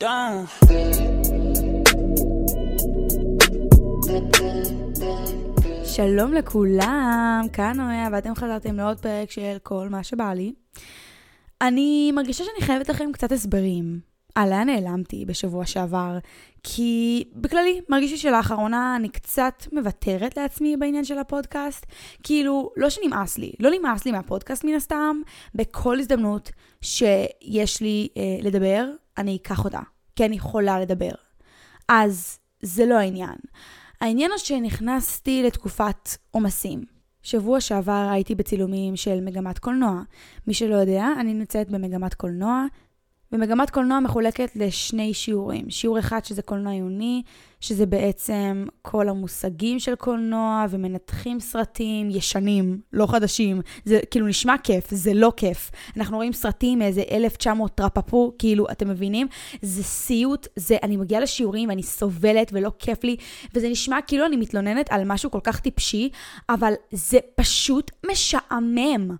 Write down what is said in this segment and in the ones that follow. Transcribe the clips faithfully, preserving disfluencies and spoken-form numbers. down. שלום לכולם, כאן נויה, ואתם חזרתם לעוד פרק של כל מה שבא לי. אני מרגישה שאני חייבת לכם קצת הסברים על לאן נעלמתי בשבוע שעבר, כי בכללי מרגישתי שלאחרונה אני קצת מוותרת לעצמי בעניין של הפודקאסט, כאילו לא שנמאס לי, לא נמאס לי מהפודקאסט מן הסתם, בכל הזדמנות שיש לי אה, לדבר, אני אקח אותה, כי אני יכולה לדבר. אז זה לא העניין. העניין הוא שנכנסתי לתקופת עומסים. שבוע שעבר הייתי בצילומים של מגמת קולנוע. מי שלא יודע, אני נמצאת במגמת קולנוע, ומגמת קולנוע מחולקת לשני שיעורים. שיעור אחד שזה קולנוע עיוני, שזה בעצם כל המושגים של קולנוע, ומנתחים סרטים ישנים, לא חדשים. זה כאילו נשמע כיף, זה לא כיף. אנחנו רואים סרטים מאיזה אלף תשע מאות רפפו, כאילו אתם מבינים? זה סיוט, זה, אני מגיעה לשיעורים, אני סובלת ולא כיף לי, וזה נשמע כאילו אני מתלוננת על משהו כל כך טיפשי, אבל זה פשוט משעמם.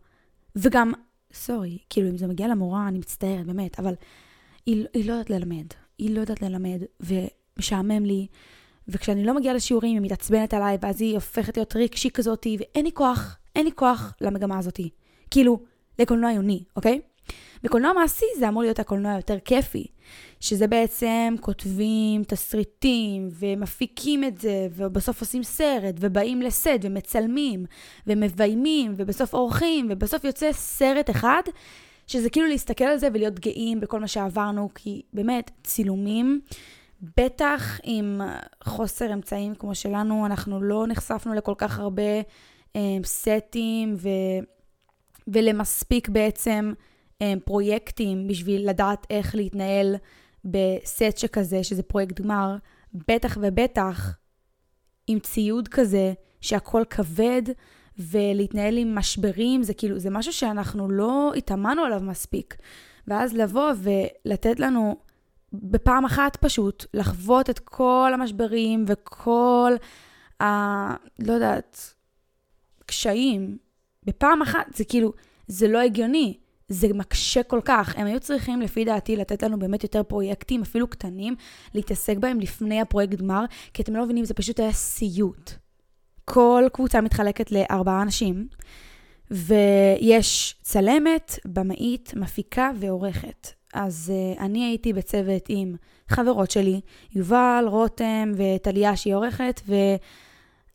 וגם סורי, כאילו אם זה מגיע למורה, אני מצטערת, באמת, אבל היא, היא לא יודעת ללמד, היא לא יודעת ללמד, ומשעמם לי, וכשאני לא מגיעה לשיעורים, היא מתעצבנת עליי, ואז היא הופכת להיות רגשי כזאת, ואין לי כוח, אין לי כוח למגמה הזאת, כאילו, לקולנוע עיוני, אוקיי? בקולנוע מעשי זה אמור להיות הקולנוע יותר כיפי, שזה בעצם כותבים תסריטים ומפיקים את זה, ובסוף עושים סרט, ובאים לסד, ומצלמים, ומביימים, ובסוף עורכים, ובסוף יוצא סרט אחד, שזה כאילו להסתכל על זה ולהיות גאים בכל מה שעברנו, כי באמת צילומים, בטח עם חוסר אמצעים כמו שלנו, אנחנו לא נחשפנו לכל כך הרבה סטים, ו... ולמספיק בעצם פרויקטים בשביל לדעת איך להתנהל בסט שכזה, שזה פרויקט גמר, בטח ובטח עם ציוד כזה שהכל כבד, ולהתנהל עם משברים, זה כאילו, זה משהו שאנחנו לא התאמנו עליו מספיק. ואז לבוא ולתת לנו בפעם אחת פשוט לחוות את כל המשברים וכל ה... לא יודעת, קשיים. בפעם אחת, זה כאילו, זה לא הגיוני. זה מקשה כל כך. הם היו צריכים, לפי דעתי, לתת לנו באמת יותר פרויקטים, אפילו קטנים, להתעסק בהם לפני הפרויקט גמר, כי אתם לא מבינים, זה פשוט היה סיוט. כל קבוצה מתחלקת לארבעה אנשים, ויש צלמת, במאית, מפיקה ועורכת. אז uh, אני הייתי בצוות עם חברות שלי, יובל, רותם וטליה שהיא עורכת,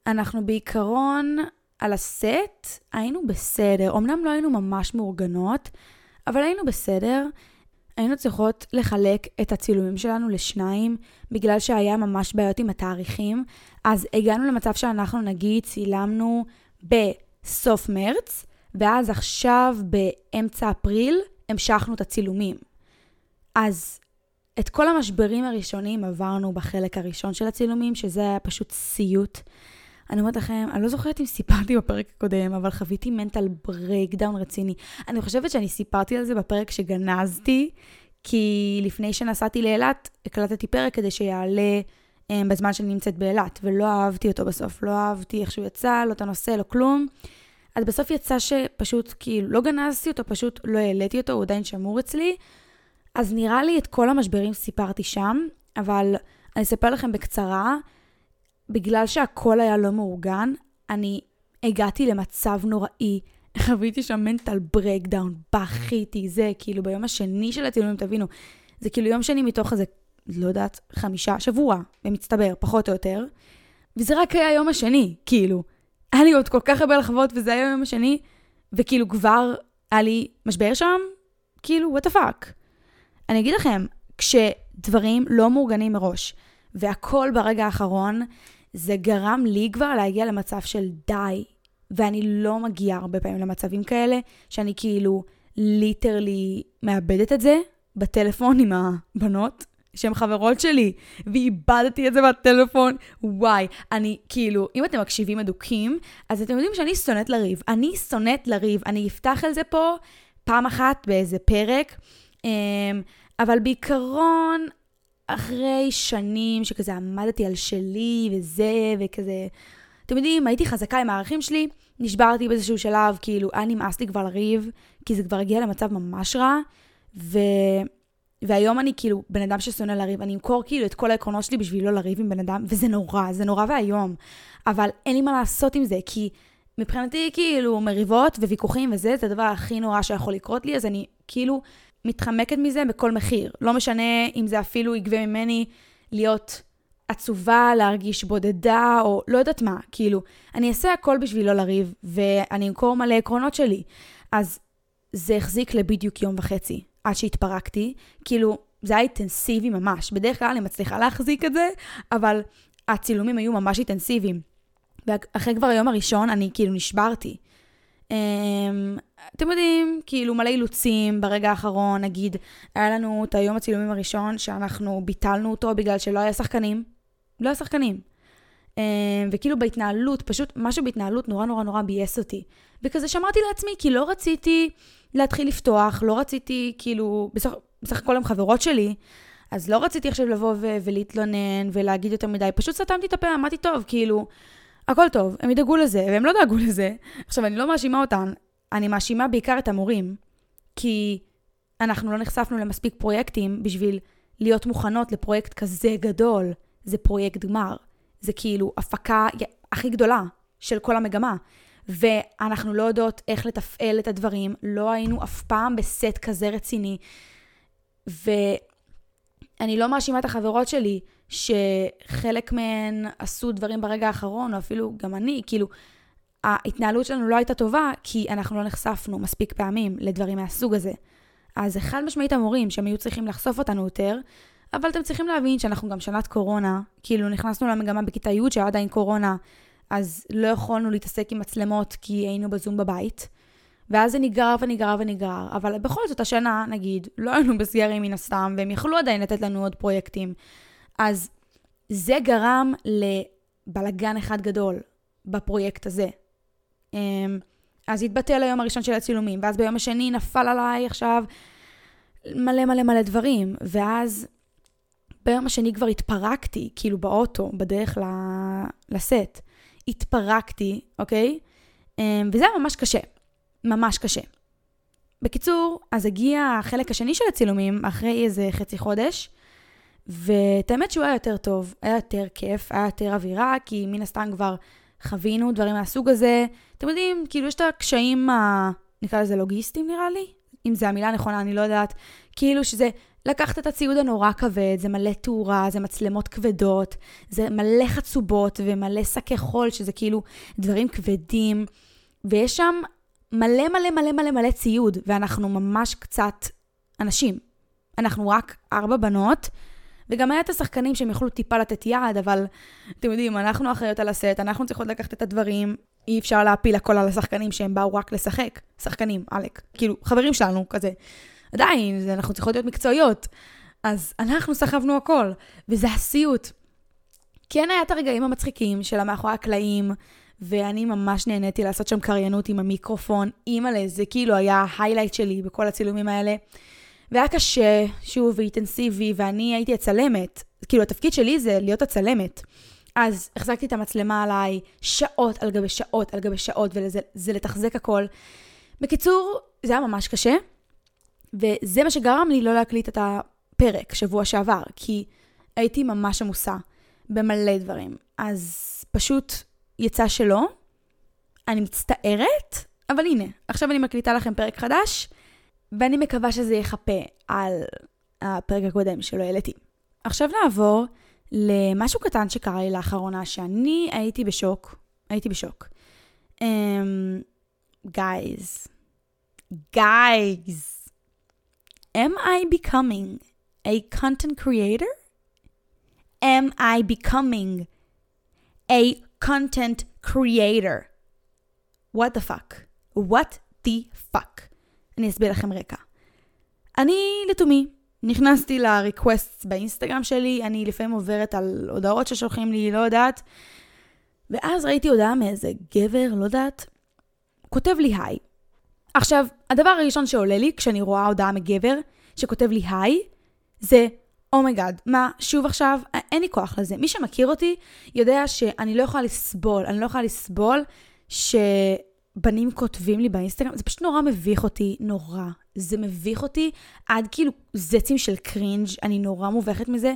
ואנחנו בעיקרון... על הסט היינו בסדר, אמנם לא היינו ממש מאורגנות, אבל היינו בסדר, היינו צריכות לחלק את הצילומים שלנו לשניים, בגלל שהיה ממש בעיות עם התאריכים, אז הגענו למצב שאנחנו נגיד צילמנו בסוף מרץ, ואז עכשיו באמצע אפריל המשכנו את הצילומים. אז את כל המשברים הראשונים עברנו בחלק הראשון של הצילומים, שזה היה פשוט סיוט. אני אומרת לכם, אני לא זוכרת אם סיפרתי בפרק הקודם, אבל חוויתי מנטל ברייקדאון רציני. אני חושבת שאני סיפרתי על זה בפרק שגנזתי, כי לפני שנסעתי לאילת, הקלטתי פרק כדי שיעלה um, בזמן שאני נמצאת באילת, ולא אהבתי אותו בסוף, לא אהבתי איך שהוא יצא, לא את הנושא, לא כלום. אז בסוף יצא שפשוט, כאילו, לא גנזתי אותו, פשוט לא העליתי אותו, הוא עדיין שמור אצלי. אז נראה לי את כל המשברים סיפרתי שם, אבל אני אספר לכם בקצרה, בגלל שהכל היה לא מאורגן, אני הגעתי למצב נוראי, חוויתי שם מנטל ברייקדאון, בכיתי, זה כאילו ביום השני של הצילומים, תבינו, זה כאילו יום שני מתוך איזה, לא יודעת, חמישה שבוע, במצטבר, פחות או יותר, וזה רק היה יום השני, כאילו, היה לי עוד כל כך הרבה לחוות, וזה היה יום השני, וכאילו כבר היה לי משבר שם, כאילו, what the fuck. אני אגיד לכם, כשדברים לא מאורגנים מראש, והכל ברגע האחרון, זה גרם לי כבר להגיע למצב של די, ואני לא מגיעה הרבה פעמים למצבים כאלה, שאני כאילו ליטרלי מאבדת את זה, בטלפון עם הבנות, שהן חברות שלי, ואיבדתי את זה בטלפון, וואי, אני כאילו, אם אתם מקשיבים מדוקים, אז אתם יודעים שאני שונאת לריב, אני שונאת לריב, אני אפתח על זה פה, פעם אחת באיזה פרק, אבל בעיקרון, אחרי שנים שכזה עמדתי על שלי וזה וכזה, אתם יודעים, הייתי חזקה עם הערכים שלי, נשברתי באיזשהו שלב, כאילו, אני מאס לי כבר לריב, כי זה כבר הגיע למצב ממש רע, ו... והיום אני כאילו בן אדם ששונא לריב, אני אמכור כאילו את כל העקרונות שלי בשביל לא לריב עם בן אדם, וזה נורא, זה נורא והיום. אבל אין לי מה לעשות עם זה, כי מבחינתי כאילו מריבות וויכוחים וזה, זה הדבר הכי נורא שיכול לקרות לי, אז אני כאילו מתחמקת מזה בכל מחיר. לא משנה אם זה אפילו יגבה ממני להיות עצובה, להרגיש בודדה, או לא יודעת מה, כאילו, אני אעשה הכל בשביל לא לריב, ואני אמכור מלא עקרונות שלי. אז זה החזיק לבדיוק יום וחצי. עד שהתפרקתי, כאילו, זה היה אינטנסיבי ממש. בדרך כלל אני מצליחה להחזיק את זה, אבל הצילומים היו ממש אינטנסיביים. ואחרי כבר היום הראשון, אני כאילו נשברתי. אתם יודעים, כאילו מלא אילוצים ברגע האחרון, נגיד, היה לנו את היום הצילומים הראשון, שאנחנו ביטלנו אותו בגלל שלא היה שחקנים. לא היה שחקנים. וכאילו בהתנהלות, פשוט משהו בהתנהלות נורא נורא נורא בייס אותי. וכזה שמרתי לעצמי, כי לא רציתי להתחיל לפתוח, לא רציתי, כאילו, בסך, בסך הכל הם חברות שלי, אז לא רציתי עכשיו לבוא ו- ולהתלונן ולהגיד יותר מדי, פשוט סתמתי את הפה, אמרתי טוב, כאילו, הכל טוב, הם ידאגו לזה, והם לא דאגו לזה. עכשיו, אני לא מאשימה אותן, אני מאשימה בעיקר את המורים, כי אנחנו לא נחשפנו למספיק פרויקטים בשביל להיות מוכנות לפרויקט כזה גדול. זה פרויקט גמר, זה כאילו הפקה הכי גדולה של כל המגמה. ואנחנו לא יודעות איך לתפעל את הדברים, לא היינו אף פעם בסט כזה רציני, ואני לא מאשימה את החברות שלי, שחלק מהן עשו דברים ברגע האחרון, או אפילו גם אני, כאילו, ההתנהלות שלנו לא הייתה טובה, כי אנחנו לא נחשפנו מספיק פעמים לדברים מהסוג הזה. אז אחד משמעית המורים, שהם היו צריכים לחשוף אותנו יותר, אבל אתם צריכים להבין שאנחנו גם שנת קורונה, כאילו נכנסנו למגמה בכיתה י' שהיה עדיין קורונה, אז לא יכולנו להתעסק עם מצלמות, כי היינו בזום בבית, ואז זה נגרר ונגרר ונגרר, אבל בכל זאת השנה, נגיד, לא היינו בסגרים מן הסתם, והם יכלו עדיין לתת לנו עוד פרויקטים, אז זה גרם לבלגן אחד גדול בפרויקט הזה. אז התבטל היום הראשון של הצילומים, ואז ביום השני נפל עליי עכשיו מלא מלא מלא דברים, ואז ביום השני כבר התפרקתי, כאילו באוטו, בדרך לסט, התפרקתי, אוקיי? וזה היה ממש קשה. ממש קשה. בקיצור, אז הגיע החלק השני של הצילומים, אחרי איזה חצי חודש, ואת האמת שהוא היה יותר טוב, היה יותר כיף, היה יותר אווירה, כי מן הסתם כבר חווינו דברים מהסוג הזה. אתם יודעים, כאילו יש את הקשיים, ה... נקרא לזה לוגיסטיים נראה לי, אם זה המילה הנכונה, אני לא יודעת, כאילו שזה... לקחת את הציוד הנורא כבד, זה מלא תאורה, זה מצלמות כבדות, זה מלא חצובות ומלא שקי חול, שזה כאילו דברים כבדים, ויש שם מלא מלא מלא מלא מלא ציוד, ואנחנו ממש קצת אנשים. אנחנו רק ארבע בנות, וגם היה את השחקנים שהם יכלו טיפה לתת יד, אבל אתם יודעים, אנחנו אחריות על הסט, אנחנו צריכות לקחת את הדברים, אי אפשר להפיל הכל על השחקנים שהם באו רק לשחק. שחקנים, אלק, כאילו חברים שלנו כזה. עדיין, אנחנו צריכות להיות מקצועיות, אז אנחנו סחבנו הכל, וזה הסיוט. כן, היה את הרגעים המצחיקים של המאחורי הקלעים, ואני ממש נהניתי לעשות שם קריינות עם המיקרופון, אימאלה, זה כאילו היה ההיילייט שלי בכל הצילומים האלה, והיה קשה, שוב, ואינטנסיבי, ואני הייתי הצלמת, כאילו התפקיד שלי זה להיות הצלמת, אז החזקתי את המצלמה עליי, שעות על גבי שעות על גבי שעות, וזה לתחזק הכל. בקיצור, זה היה ממש קשה, וזה מה שגרם לי לא להקליט את הפרק שבוע שעבר, כי הייתי ממש עמוסה במלא דברים. אז פשוט יצא שלא, אני מצטערת, אבל הנה, עכשיו אני מקליטה לכם פרק חדש, ואני מקווה שזה יחפה על הפרק הקודם שלא העליתי. עכשיו נעבור למשהו קטן שקרה לי לאחרונה, שאני הייתי בשוק, הייתי בשוק. גייז, גייז. Am I becoming a content creator? Am I becoming a content creator? What the fuck? What the fuck? אני אסביר לכם רקע. אני לתומי, נכנסתי לריקווסט באינסטגרם שלי, אני לפעמים עוברת על הודעות ששולחים לי, לא יודעת, ואז ראיתי הודעה מאיזה גבר, לא יודעת, כותב לי היי. עכשיו, הדבר הראשון שעולה לי כשאני רואה הודעה מגבר שכותב לי היי, זה אומייגאד, מה, שוב עכשיו, אין לי כוח לזה. מי שמכיר אותי יודע שאני לא יכולה לסבול, אני לא יכולה לסבול שבנים כותבים לי באינסטגרם, זה פשוט נורא מביך אותי, נורא, זה מביך אותי, עד כאילו זצים של קרינג', אני נורא מובכת מזה,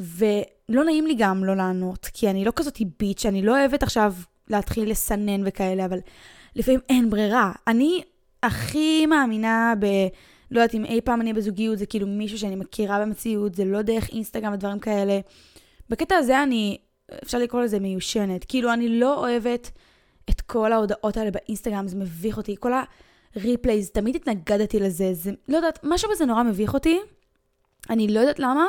ולא נעים לי גם לא לענות, כי אני לא כזאת ביץ', אני לא אוהבת עכשיו להתחיל לסנן וכאלה, אבל לפעמים אין ברירה. אני הכי מאמינה ב... לא יודעת, אם אי פעם אני בזוגיות, זה כאילו מישהו שאני מכירה במציאות, זה לא דרך אינסטגרם ודברים כאלה. בקטע הזה אני, אפשר לקרוא לזה מיושנת, כאילו אני לא אוהבת את כל ההודעות האלה באינסטגרם, זה מביך אותי, כל הריפלייז, תמיד התנגדתי לזה, זה, לא יודעת, משהו בזה נורא מביך אותי, אני לא יודעת למה,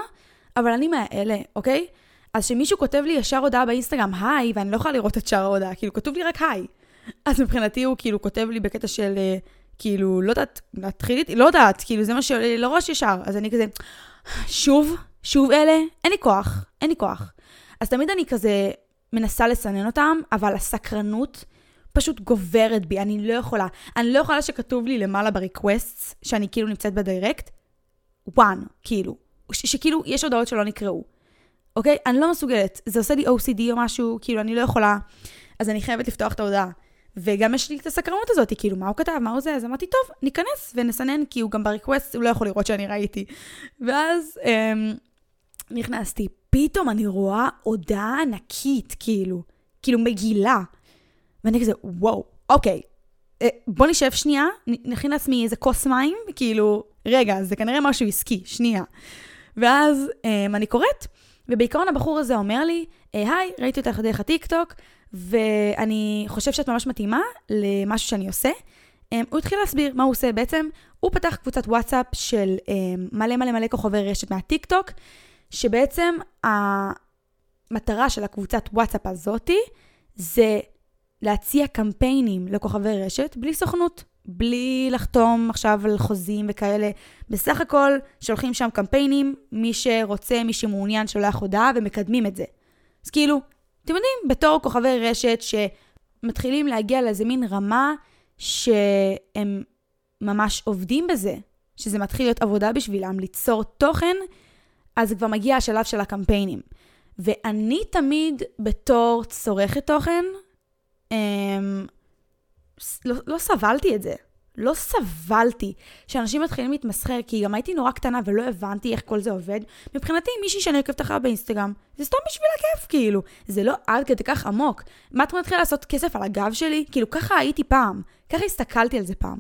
אבל אני מהאלה, אוקיי? אז שמישהו כותב לי ישר הודעה באינסטגרם, היי, ואני לא יכולה לראות את שאר ההודעה, כאילו כתוב לי רק היי. אז מבחינתי הוא כאילו כותב לי בקטע של, כאילו, לא יודעת, להתחיל איתי, לא יודעת, כאילו זה מה שעולה לי לראש ישר, אז אני כזה, שוב, שוב אלה, אין לי כוח, אין לי כוח. אז תמיד אני כזה מנסה לסנן אותם, אבל הסקרנות פשוט גוברת בי, אני לא יכולה, אני לא יכולה שכתוב לי למעלה בריקווסט, שאני כאילו נמצאת בדיירקט, וואן, כאילו, ש- שכאילו יש הודעות שלא נקראו, אוקיי? אני לא מסוגלת, זה עושה לי או סי די או משהו, כאילו אני לא יכולה, אז אני חייבת לפתוח את ההודעה. וגם יש לי את הסקרנות הזאת, כאילו, מה הוא כתב, מה הוא זה, אז אמרתי, טוב, ניכנס ונסנן, כי הוא גם בריקווסט, הוא לא יכול לראות שאני ראיתי. ואז אמ, נכנסתי, פתאום אני רואה הודעה ענקית, כאילו, כאילו מגילה. ואני כזה, וואו, אוקיי, בוא נשב שנייה, נכין לעצמי איזה כוס מים, כאילו, רגע, זה כנראה משהו עסקי, שנייה. ואז אמ, אני קוראת, ובעיקרון הבחור הזה אומר לי, היי, ראיתי אותך דרך הטיקטוק, ואני חושב שאת ממש מתאימה למשהו שאני עושה. הוא התחיל להסביר מה הוא עושה בעצם. הוא פתח קבוצת וואטסאפ של מלא מלא מלא כוכבי רשת מהטיקטוק, שבעצם המטרה של הקבוצת וואטסאפ הזאת זה להציע קמפיינים לכוכבי רשת בלי סוכנות, בלי לחתום עכשיו על חוזים וכאלה. בסך הכל שולחים שם קמפיינים, מי שרוצה, מי שמעוניין שולח הודעה ומקדמים את זה. אז כאילו, אתם יודעים, בתור כוכבי רשת שמתחילים להגיע לאיזה מין רמה שהם ממש עובדים בזה, שזה מתחיל להיות עבודה בשבילם, ליצור תוכן, אז כבר מגיע השלב של הקמפיינים. ואני תמיד בתור צורכת תוכן, אמ, לא, לא סבלתי את זה. לא סבלתי שאנשים מתחילים להתמסחר, כי גם הייתי נורא קטנה ולא הבנתי איך כל זה עובד. מבחינתי, מישהי שאני עוקבת אחריה באינסטגרם, זה סתם בשביל הכיף, כאילו. זה לא עד כדי כך עמוק. מה אתה מתחיל לעשות כסף על הגב שלי? כאילו, ככה הייתי פעם. ככה הסתכלתי על זה פעם.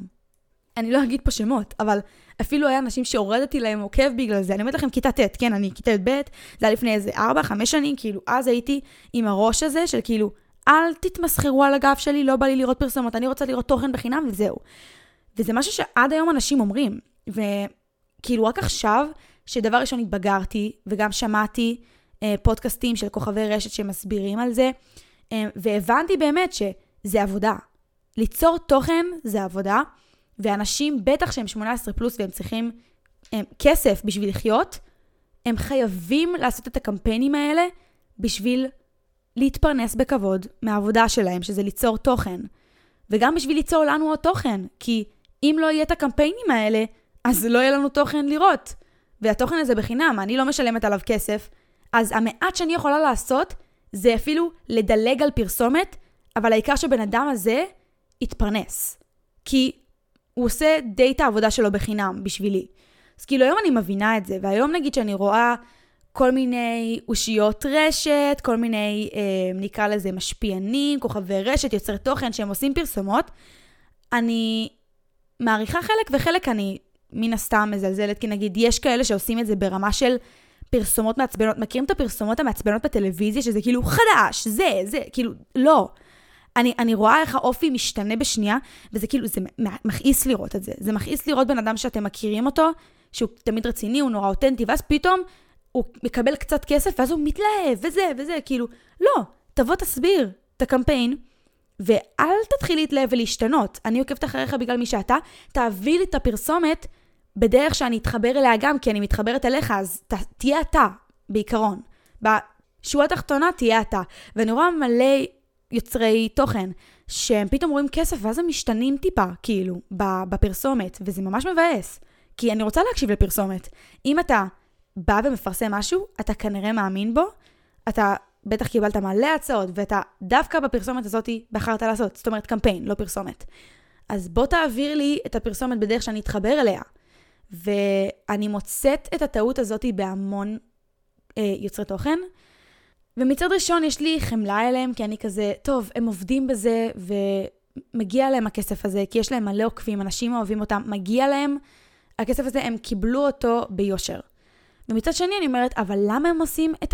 אני לא אגיד פה שמות, אבל אפילו היה אנשים שהורדתי להם עוקב בגלל זה. אני אומרת לכם, כיתה ת', כן, אני כיתה ב', זה היה לפני איזה ארבע, חמש שנים, כאילו, אז הייתי עם הראש הזה של כאילו, אל תתמסחרו על הגב שלי, לא בא לי לראות פרסומות, אני רוצה לראות תוכן בחינם, וזהו. וזה משהו שעד היום אנשים אומרים, וכאילו רק עכשיו, שדבר ראשון התבגרתי, וגם שמעתי אה, פודקאסטים של כוכבי רשת שמסבירים על זה, אה, והבנתי באמת שזה עבודה. ליצור תוכן זה עבודה, ואנשים בטח שהם שמונה עשרה פלוס, והם צריכים אה, כסף בשביל לחיות, הם חייבים לעשות את הקמפיינים האלה, בשביל להתפרנס בכבוד מהעבודה שלהם, שזה ליצור תוכן. וגם בשביל ליצור לנו עוד תוכן, כי אם לא יהיה את הקמפיינים האלה, אז לא יהיה לנו תוכן לראות. והתוכן הזה בחינם, אני לא משלמת עליו כסף, אז המעט שאני יכולה לעשות, זה אפילו לדלג על פרסומת, אבל העיקר שבן אדם הזה יתפרנס. כי הוא עושה די את העבודה שלו בחינם בשבילי. אז כאילו היום אני מבינה את זה, והיום נגיד שאני רואה כל מיני אושיות רשת, כל מיני, נקרא לזה משפיענים, כוכבי רשת, יוצר תוכן שהם עושים פרסומות, אני מעריכה חלק, וחלק אני מן הסתם מזלזלת, כי נגיד יש כאלה שעושים את זה ברמה של פרסומות מעצבנות, מכירים את הפרסומות המעצבנות בטלוויזיה, שזה כאילו חדש, זה, זה, כאילו, לא. אני, אני רואה איך האופי משתנה בשנייה, וזה כאילו, זה מכעיס לראות את זה. זה מכעיס לראות בן אדם שאתם מכירים אותו, שהוא תמיד רציני, הוא נורא אותנטי, ואז פתאום הוא מקבל קצת כסף, ואז הוא מתלהב, וזה, וזה, כאילו, לא, תבוא תסביר את הקמפיין, ואל תתחיל להתלהב ולהשתנות. אני עוקבת אחריך בגלל מי שאתה, תעביר את הפרסומת בדרך שאני אתחבר אליה גם, כי אני מתחברת אליך, אז ת, תהיה אתה, בעיקרון. בשורה התחתונה תהיה אתה. ואני רואה מלא יוצרי תוכן, שהם פתאום רואים כסף, ואז הם משתנים טיפה, כאילו, בפרסומת, וזה ממש מבאס. כי אני רוצה להקשיב לפרסומת. אם אתה בא ומפרסם משהו, אתה כנראה מאמין בו, אתה בטח קיבלת מלא הצעות, ואתה דווקא בפרסומת הזאת בחרת לעשות, זאת אומרת קמפיין, לא פרסומת. אז בוא תעביר לי את הפרסומת בדרך שאני אתחבר אליה. ואני מוצאת את הטעות הזאת בהמון אה, יוצרי תוכן. ומצד ראשון יש לי חמלה אליהם, כי אני כזה, טוב, הם עובדים בזה ומגיע להם הכסף הזה, כי יש להם מלא עוקבים, אנשים אוהבים אותם, מגיע להם הכסף הזה, הם קיבלו אותו ביושר. ומצד שני אני אומרת, אבל למה הם עושים את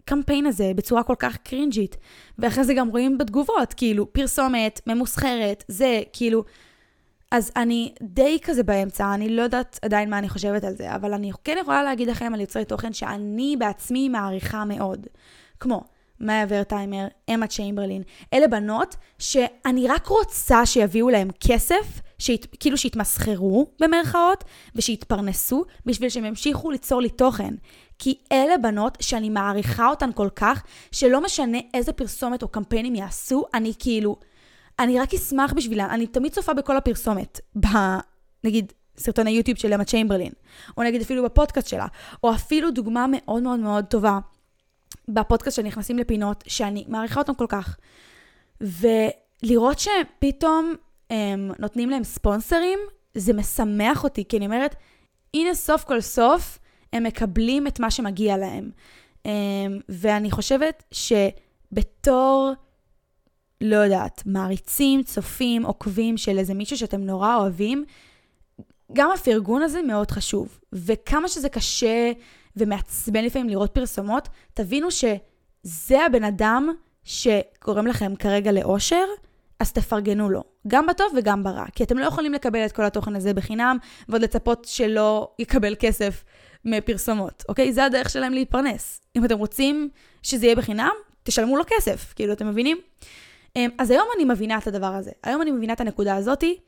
הקמפיין הזה בצורה כל כך קרינג'ית? ואחרי זה גם רואים בתגובות, כאילו, פרסומת, ממוסחרת, זה, כאילו. אז אני די כזה באמצע, אני לא יודעת עדיין מה אני חושבת על זה, אבל אני כן יכולה להגיד לכם על יוצרי תוכן שאני בעצמי מעריכה מאוד. כמו מאיה ורטיימר, אמה צ'יימברלין, אלה בנות שאני רק רוצה שיביאו להם כסף, שית, כאילו שיתמסחרו במרכאות, ושיתפרנסו בשביל שהם ימשיכו ליצור לי תוכן. כי אלה בנות שאני מעריכה אותן כל כך, שלא משנה איזה פרסומת או קמפיינים יעשו, אני כאילו, אני רק אשמח בשבילם, אני תמיד צופה בכל הפרסומת, ב, נגיד סרטון היוטיוב של אמה צ'יימברלין, או נגיד אפילו בפודקאסט שלה, או אפילו דוגמה מאוד מאוד מאוד טובה, בפודקאסט שנכנסים לפינות, שאני מעריכה אותם כל כך. ולראות שפתאום הם נותנים להם ספונסרים, זה משמח אותי, כי אני אומרת, הנה סוף כל סוף, הם מקבלים את מה שמגיע להם. ואני חושבת שבתור, לא יודעת, מעריצים, צופים, עוקבים של איזה מישהו שאתם נורא אוהבים, גם הפרגון הזה מאוד חשוב. וכמה שזה קשה ומעצבן לפעמים לראות פרסומות, תבינו שזה הבן אדם שקורם לכם כרגע לאושר, אז תפרגנו לו, גם בטוב וגם ברע, כי אתם לא יכולים לקבל את כל התוכן הזה בחינם, ועוד לצפות שלא יקבל כסף מפרסומות, אוקיי? זה הדרך שלהם להתפרנס. אם אתם רוצים שזה יהיה בחינם, תשלמו לו כסף, כאילו אתם מבינים? אז היום אני מבינה את הדבר הזה, היום אני מבינה את הנקודה הזאתי,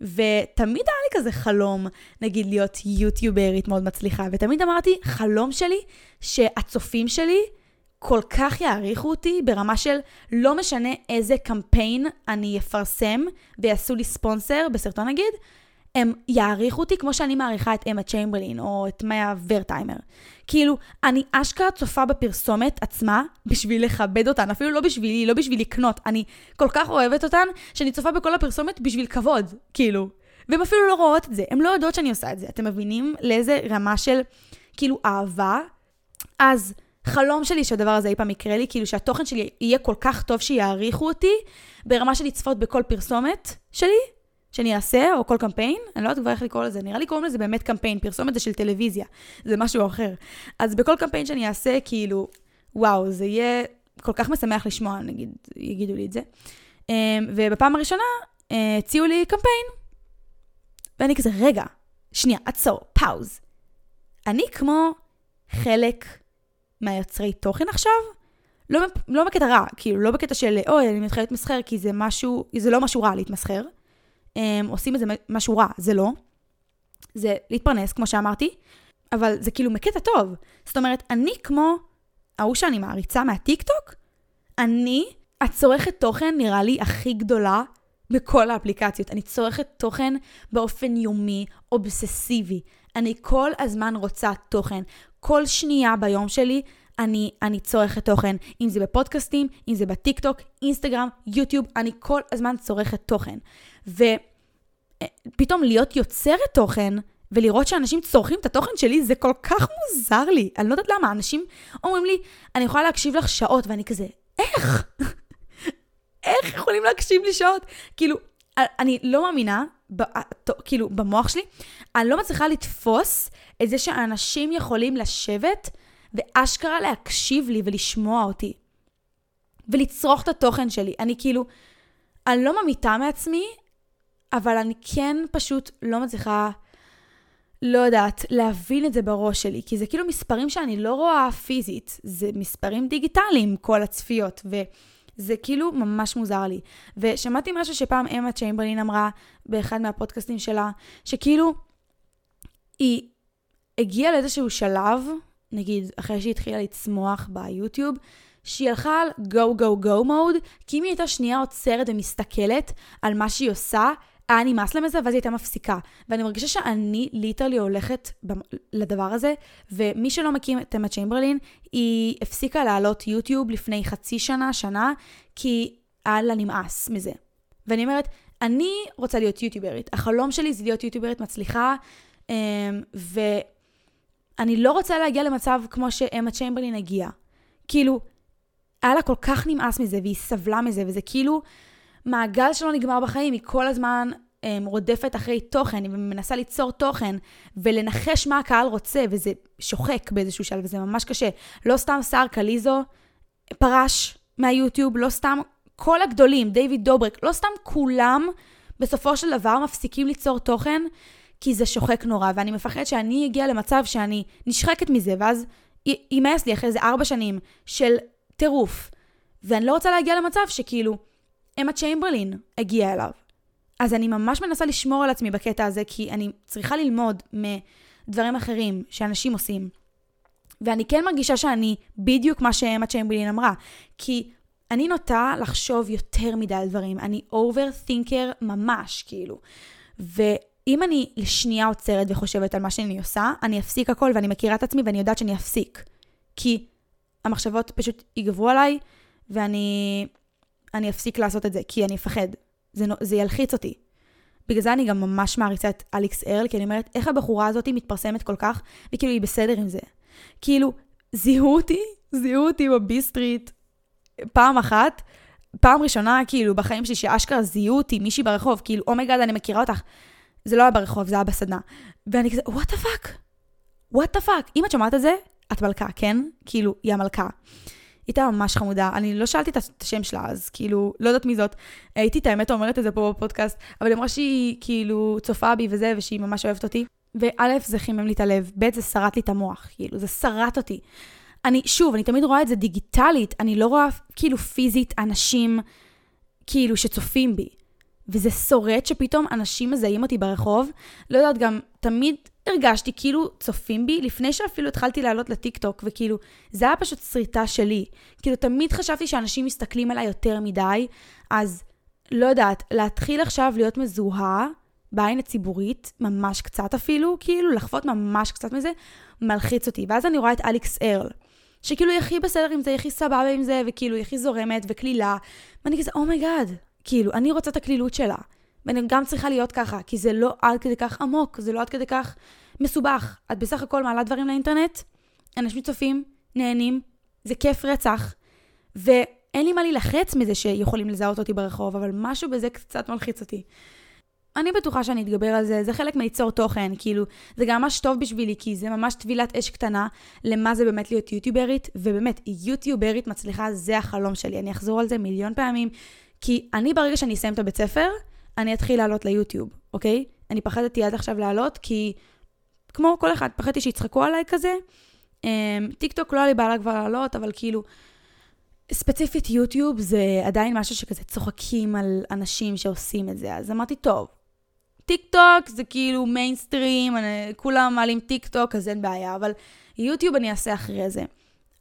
ותמיד היה לי כזה חלום, נגיד להיות יוטיוברית מאוד מצליחה, ותמיד אמרתי, חלום שלי שהצופים שלי כל כך יעריכו אותי ברמה של לא משנה איזה קמפיין אני אפרסם ויעשו לי ספונסר בסרטון נגיד, הם יעריכו אותי כמו שאני מעריכה את אמה צ'יימברלין או את מאיה ורטיימר. כאילו, אני אשכרה צופה בפרסומת עצמה בשביל לכבד אותן, אפילו לא בשבילי, לא בשביל לקנות. אני כל כך אוהבת אותן שאני צופה בכל הפרסומת בשביל כבוד, כאילו. והן אפילו לא רואות את זה, הן לא יודעות שאני עושה את זה. אתם מבינים לאיזה רמה של, כאילו, אהבה? אז חלום שלי שהדבר הזה אי פעם יקרה לי, כאילו שהתוכן שלי יהיה כל כך טוב שיעריכו אותי, ברמה של לצפות בכל פרסומת שלי, שאני אעשה, או כל קמפיין, אני לא יודעת כבר איך לקרוא לזה, נראה לי קוראים לזה באמת קמפיין, פרסומת זה של טלוויזיה, זה משהו אחר. אז בכל קמפיין שאני אעשה, כאילו, וואו, זה יהיה כל כך משמח לשמוע, נגיד, יגידו לי את זה. ובפעם הראשונה, הציעו לי קמפיין, ואני כזה, רגע, שנייה, עצור, פאוז. אני כמו חלק מהיוצרי תוכן עכשיו, לא, לא בקטע רע, כאילו, לא בקטע של, אוי, אני מתחילה להתמסחר, כי זה משהו, זה לא משהו רע להתמסחר. הם עושים את זה משהו רע, זה לא. זה להתפרנס, כמו שאמרתי, אבל זה כאילו מקטע טוב. זאת אומרת, אני כמו ההוא שאני מעריצה מהטיקטוק, אני, הצורכת תוכן נראה לי הכי גדולה בכל האפליקציות. אני צורכת תוכן באופן יומי, אובססיבי. אני כל הזמן רוצה תוכן. כל שנייה ביום שלי, אני, אני צורכת תוכן. אם זה בפודקאסטים, אם זה בטיקטוק, אינסטגרם, יוטיוב, אני כל הזמן צורכת תוכן. ופתאום להיות יוצרת תוכן ולראות שאנשים צורכים את התוכן שלי, זה כל כך מוזר לי. אני לא יודעת למה, אנשים אומרים לי, אני יכולה להקשיב לך שעות, ואני כזה, איך? איך יכולים להקשיב לי שעות? כאילו, אני לא מאמינה, כאילו, במוח שלי, אני לא מצליחה לתפוס את זה שאנשים יכולים לשבת ואשכרה להקשיב לי ולשמוע אותי. ולצרוך את התוכן שלי. אני כאילו, אני לא ממיתה מעצמי, אבל אני כן פשוט לא מצליחה, לא יודעת, להבין את זה בראש שלי, כי זה כאילו מספרים שאני לא רואה פיזית, זה מספרים דיגיטליים, כל הצפיות, וזה כאילו ממש מוזר לי. ושמעתי משהו שפעם אמה צ'יימברלין אמרה, באחד מהפודקאסטים שלה, שכאילו היא הגיעה לאיזשהו שלב, נגיד אחרי שהיא התחילה לצמוח ביוטיוב, שהיא הלכה על go go go mode, כי אם היא הייתה שנייה עוצרת ומסתכלת על מה שהיא עושה, אני מאס למזה, ואז היא הייתה מפסיקה. ואני מרגישה שאני ליטרלי הולכת לדבר הזה, ומי שלא מקים את אמה צ'יימברלין, היא הפסיקה לעלות יוטיוב לפני חצי שנה, שנה, כי על הנמאס מזה. ואני אומרת, אני רוצה להיות יוטיוברית. החלום שלי זה להיות יוטיוברית מצליחה, ואני לא רוצה להגיע למצב כמו שאמה צ'יימברלין הגיעה. כאילו, היה לה כל כך נמאס מזה, והיא סבלה מזה, וזה כאילו מעגל שלא נגמר בחיים, היא כל הזמן רודפת אחרי תוכן, ומנסה ליצור תוכן, ולנחש מה הקהל רוצה, וזה שוחק באיזשהו שלב, וזה ממש קשה. לא סתם שר קליזו פרש מהיוטיוב, לא סתם כל הגדולים, דיוויד דוברק, לא סתם כולם בסופו של דבר מפסיקים ליצור תוכן, כי זה שוחק נורא, ואני מפחד שאני אגיע למצב שאני נשחקת מזה, ואז יימאס לי אחרי זה ארבע שנים של טירוף, ואני לא רוצה להגיע למצב שכאילו, אמה צ'יימברלין הגיעה אליו. אז אני ממש מנסה לשמור על עצמי בקטע הזה, כי אני צריכה ללמוד מדברים אחרים שאנשים עושים. ואני כן מרגישה שאני בדיוק מה שאמה צ'יימברלין אמרה, כי אני נוטה לחשוב יותר מדי על דברים, אני overthinker ממש, כאילו. ואם אני לשנייה עוצרת וחושבת על מה שאני עושה, אני אפסיק הכל ואני מכירה את עצמי ואני יודעת שאני אפסיק. כי המחשבות פשוט יגברו עליי, ואני אני אפסיק לעשות את זה, כי אני אפחד. זה, זה ילחיץ אותי. בגלל זה אני גם ממש מעריצה את אליקס ארל, כי אני אומרת, איך הבחורה הזאת מתפרסמת כל כך, וכאילו היא בסדר עם זה. כאילו, זיהו אותי, זיהו אותי בביסטריט, פעם אחת, פעם ראשונה, כאילו, בחיים שלי שאשכרה זיהו אותי, מישהי ברחוב, כאילו, אומייגאד, אני מכירה אותך. זה לא היה ברחוב, זה היה בסדנה. ואני כזה, what the fuck? what the fuck? אם את שומעת את זה, את מלכה, כן? כאילו, היא המלכה. הייתה ממש חמודה, אני לא שאלתי את השם שלה, אז כאילו, לא יודעת מי זאת. הייתי את האמת אומרת את זה פה בפודקאסט, אבל אמרה שהיא כאילו צופה בי וזה, ושהיא ממש אוהבת אותי. וא' זה חימם לי את הלב, ב' זה שרת לי את המוח, כאילו, זה שרת אותי. אני, שוב, אני תמיד רואה את זה דיגיטלית, אני לא רואה כאילו פיזית אנשים כאילו שצופים בי. וזה שורט שפתאום אנשים מזהים אותי ברחוב. לא יודעת, גם תמיד הרגשתי כאילו צופים בי, לפני שאפילו התחלתי לעלות לטיקטוק, וכאילו, זה היה פשוט שריטה שלי. כאילו, תמיד חשבתי שאנשים מסתכלים עליי יותר מדי, אז לא יודעת, להתחיל עכשיו להיות מזוהה, בעין הציבורית, ממש קצת אפילו, כאילו, לחפות ממש קצת מזה, מלחיץ אותי. ואז אני רואה את אליקס ארל, שכאילו, היא הכי בסדר עם זה, היא הכי סבבה עם זה, וכאילו, היא הכי זורמת וכלילה. ואני כזה, אומייגאד, כאילו, אני רוצה את הכלילות שלה. ואני גם צריכה להיות ככה, כי זה לא עד כדי כך עמוק, זה לא עד כדי כך מסובך. את בסך הכל מעלה דברים לאינטרנט, אנשים צופים, נהנים, זה כיף רצח, ואין לי מה להילחץ מזה שיכולים לזהות אותי ברחוב, אבל משהו בזה קצת מלחיץ אותי. אני בטוחה שאני אתגבר על זה, זה חלק מייצור תוכן, כאילו, זה גם ממש טוב בשבילי, כי זה ממש תבילת אש קטנה, למה זה באמת להיות יוטיוברית, ובאמת, יוטיוברית מצליחה, זה החלום שלי, אני אחזור על זה מיליון פעמים, כי אני ברגע שאני אסיים את הבית ספר, אני אתחיל לעלות ליוטיוב, אוקיי? אני פחדתי עד עכשיו לעלות, כי כמו כל אחד, פחדתי שיצחקו עליי כזה, טיק טוק לא עלי בעלה כבר לעלות, אבל כאילו, ספציפית יוטיוב זה עדיין משהו שכזה צוחקים על אנשים שעושים את זה, אז אמרתי, טוב, טיק טוק זה כאילו מיינסטרים, כולם מעלים טיק טוק, אז אין בעיה, אבל יוטיוב אני אעשה אחרי זה.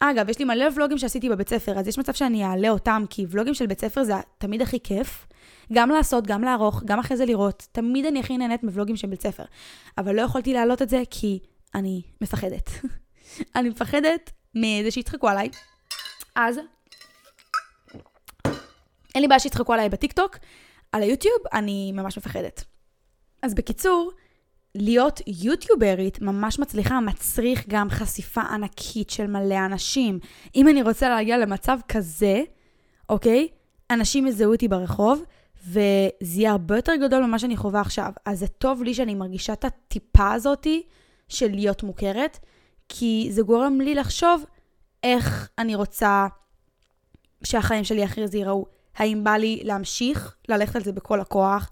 אגב, יש לי מלא ולוגים שעשיתי בבית ספר, אז יש מצב שאני אעלה אותם, כי ולוגים של בית ספר זה תמיד הכי כיף, גם לעשות, גם לערוך, גם אחרי זה לראות, תמיד אני הכי נהנית מבלוגים של בית ספר, אבל לא יכולתי להעלות את זה, כי אני מפחדת. אני מפחדת מזה שיתחקו עליי, אז אין לי בעיה שיתחקו עליי בטיקטוק, על היוטיוב אני ממש מפחדת. אז בקיצור, להיות יוטיוברית ממש מצליחה, מצריך גם חשיפה ענקית של מלא אנשים. אם אני רוצה להגיע למצב כזה, אוקיי, אנשים יזהו אותי ברחוב, וזה יהיה הרבה יותר גדול ממה שאני חווה עכשיו. אז זה טוב לי שאני מרגישה את הטיפה הזאת של להיות מוכרת, כי זה גורם לי לחשוב איך אני רוצה שהחיים שלי אחרי זה ייראו. האם בא לי להמשיך ללכת על זה בכל הכוח,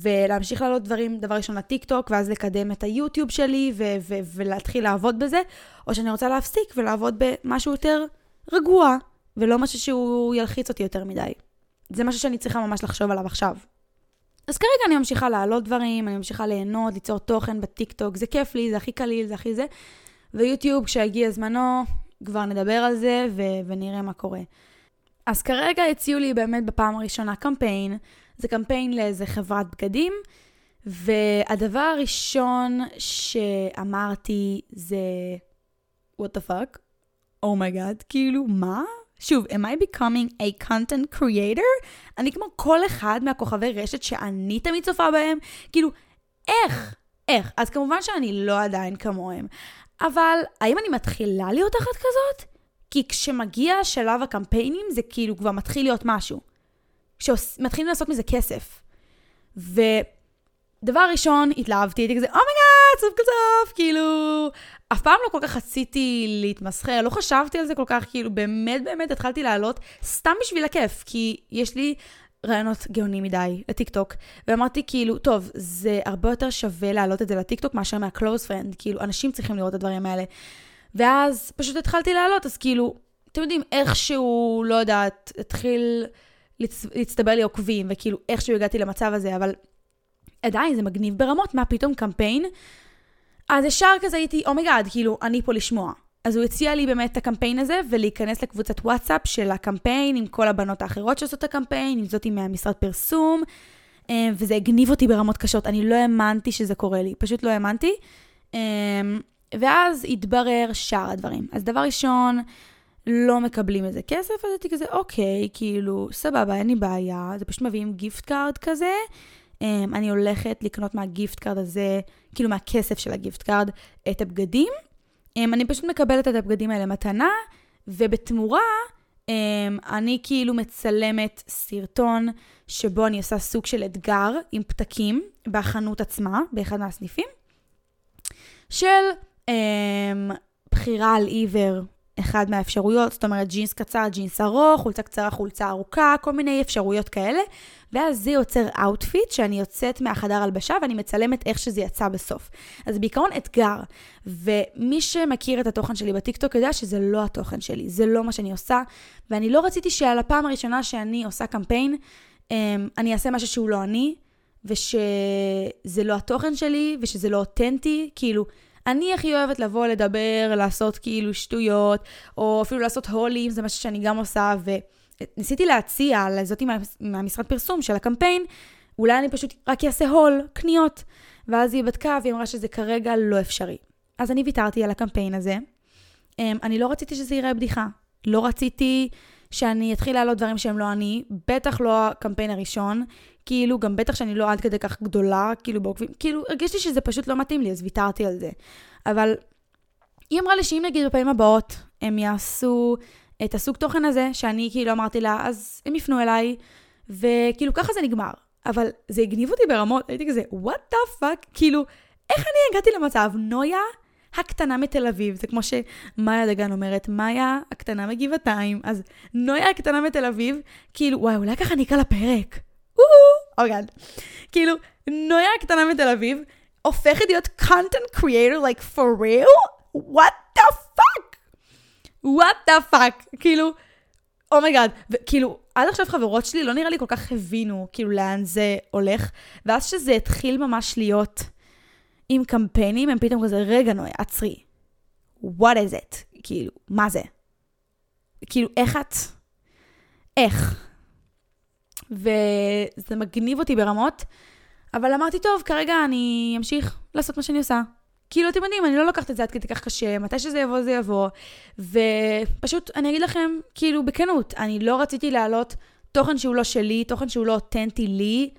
ולהמשיך לעלות דברים, דבר ראשון לטיקטוק, ואז לקדם את היוטיוב שלי, ו- ו- ולהתחיל לעבוד בזה, או שאני רוצה להפסיק ולעבוד במשהו יותר רגוע, ולא משהו שהוא ילחיץ אותי יותר מדי. זה משהו שאני צריכה ממש לחשוב עליו עכשיו. אז כרגע אני ממשיכה לעלות דברים, אני ממשיכה ליהנות, ליצור תוכן בטיקטוק, זה כיף לי, זה הכי קליל, זה הכי זה, ויוטיוב כשהגיע זמנו, כבר נדבר על זה, ו- ונראה מה קורה. אז כרגע הציעו לי באמת בפעם הראשונה קמפיין, זה קמפיין לאיזה חברת בגדים, והדבר הראשון שאמרתי זה, what the fuck? Oh my god, כאילו, מה? שוב, am I becoming a content creator? אני כמו כל אחד מהכוכבי רשת שאני תמיד צופה בהם, כאילו, איך? איך? אז כמובן שאני לא עדיין כמוהם. אבל האם אני מתחילה להיות אחת כזאת? כי כשמגיע שלב הקמפיינים זה כאילו כבר מתחיל להיות משהו. כשמתחילים לעשות מזה כסף. ודבר ראשון, התלהבתי, הייתי כזה, Oh my God, סוף כסוף, כאילו, אף פעם לא כל כך חציתי להתמסחר, לא חשבתי על זה כל כך, כאילו, באמת באמת התחלתי לעלות סתם בשביל הכיף, כי יש לי רעיונות גאונים מדי לטיקטוק, ואמרתי כאילו, טוב, זה הרבה יותר שווה לעלות את זה לטיקטוק מאשר מהקלוז פרנד, כאילו, אנשים צריכים לראות את הדברים האלה. ואז פשוט התחלתי לעלות, אז כאילו, אתם יודעים, איכשהו, לא יודעת, התחיל להצטבר לי עוקבים, וכאילו, איכשהו הגעתי למצב הזה, אבל עדיין זה מגניב ברמות, מה פתאום קמפיין? אז ישר כזה הייתי, Oh my God, כאילו, אני פה לשמוע. אז הוא הציע לי באמת את הקמפיין הזה, ולהיכנס לקבוצת וואטסאפ של הקמפיין, עם כל הבנות האחרות שעושות את הקמפיין, עם זאת עם המשרד פרסום, וזה הגניב אותי ברמות קשות. אני לא האמנתי שזה קורה לי, פשוט לא האמנתי. ואז התברר שאר הדברים. אז דבר ראשון, לא מקבלים איזה כסף, אז הייתי כזה, אוקיי, כאילו, סבבה, אין לי בעיה, זה פשוט מביאים גיפט קארד כזה, אני הולכת לקנות מהגיפט קארד הזה, כאילו מהכסף של הגיפט קארד, את הבגדים, אני פשוט מקבלת את הבגדים האלה מתנה, ובתמורה, אני כאילו מצלמת סרטון, שבו אני עושה סוג של אתגר, עם פתקים, בחנות עצמה, באחד מהסניפים, של בחירה על עיוור, אחד מהאפשרויות, זאת אומרת ג'ינס קצר, ג'ינס ארוך, חולצה קצרה, חולצה ארוכה, כל מיני אפשרויות כאלה, ואז זה יוצר אוטפיט שאני יוצאת מהחדר הלבשה ואני מצלמת איך שזה יצא בסוף. אז בעיקרון אתגר, ומי שמכיר את התוכן שלי בטיקטוק יודע שזה לא התוכן שלי, זה לא מה שאני עושה, ואני לא רציתי שעל הפעם הראשונה שאני עושה קמפיין, אני אעשה משהו שהוא לא אני, ושזה לא התוכן שלי, ושזה לא אותנטי, כאילו, אני הכי אוהבת לבוא, לדבר, לעשות כאילו שטויות, או אפילו לעשות הולים, זה משהו שאני גם עושה, וניסיתי להציע לזאתי מהמשרד פרסום של הקמפיין, אולי אני פשוט רק אעשה הול, קניות, ואז היא בדקה, והיא אמרה שזה כרגע לא אפשרי. אז אני ויתרתי על הקמפיין הזה, אני לא רציתי שזה ייראה בדיחה, לא רציתי שאני אתחיל לעלות דברים שהם לא אני, בטח לא הקמפיין הראשון, כאילו, גם בטח שאני לא עד כדי כך גדולה, כאילו, בעוקבים, כאילו, הרגישתי שזה פשוט לא מתאים לי, אז ויתרתי על זה. אבל היא אמרה לי שאם נגיד בפעמים הבאות, הם יעשו את הסוג תוכן הזה, שאני כאילו אמרתי לה, אז הם יפנו אליי, וכאילו, ככה זה נגמר. אבל זה הגניב אותי ברמות, הייתי כזה, what the fuck, כאילו, איך אני הגעתי למצב? נויה הקטנה מתל אביב, זה כמו שמאיה דגן אומרת, מאיה הקטנה מגבעתיים, אז נויה הקטנה מתל אביב, כאילו, וואי, אולי ככה אני אקרא לפרק. אוגד. כאילו, נויה הקטנה מתל אביב, הופכת להיות content creator, like for real? What the fuck? What the fuck? כאילו, אומייגד, כאילו, עד עכשיו חברות שלי לא נראה לי כל כך הבינו, כאילו, לאן זה הולך, ואז שזה התחיל ממש להיות עם קמפיינים, הם פתאום כזה, רגע נויה, עצרי. What is it? כאילו, מה זה? כאילו, איך את? איך? וזה מגניב אותי ברמות, אבל אמרתי, טוב, כרגע אני אמשיך לעשות מה שאני עושה. כאילו, אתם יודעים, אני לא לוקחת את זה עד כדי כך קשה, מתי שזה יבוא, זה יבוא. ופשוט, אני אגיד לכם, כאילו, בכנות, אני לא רציתי להעלות תוכן שהוא לא שלי, תוכן שהוא לא אותנטי לי,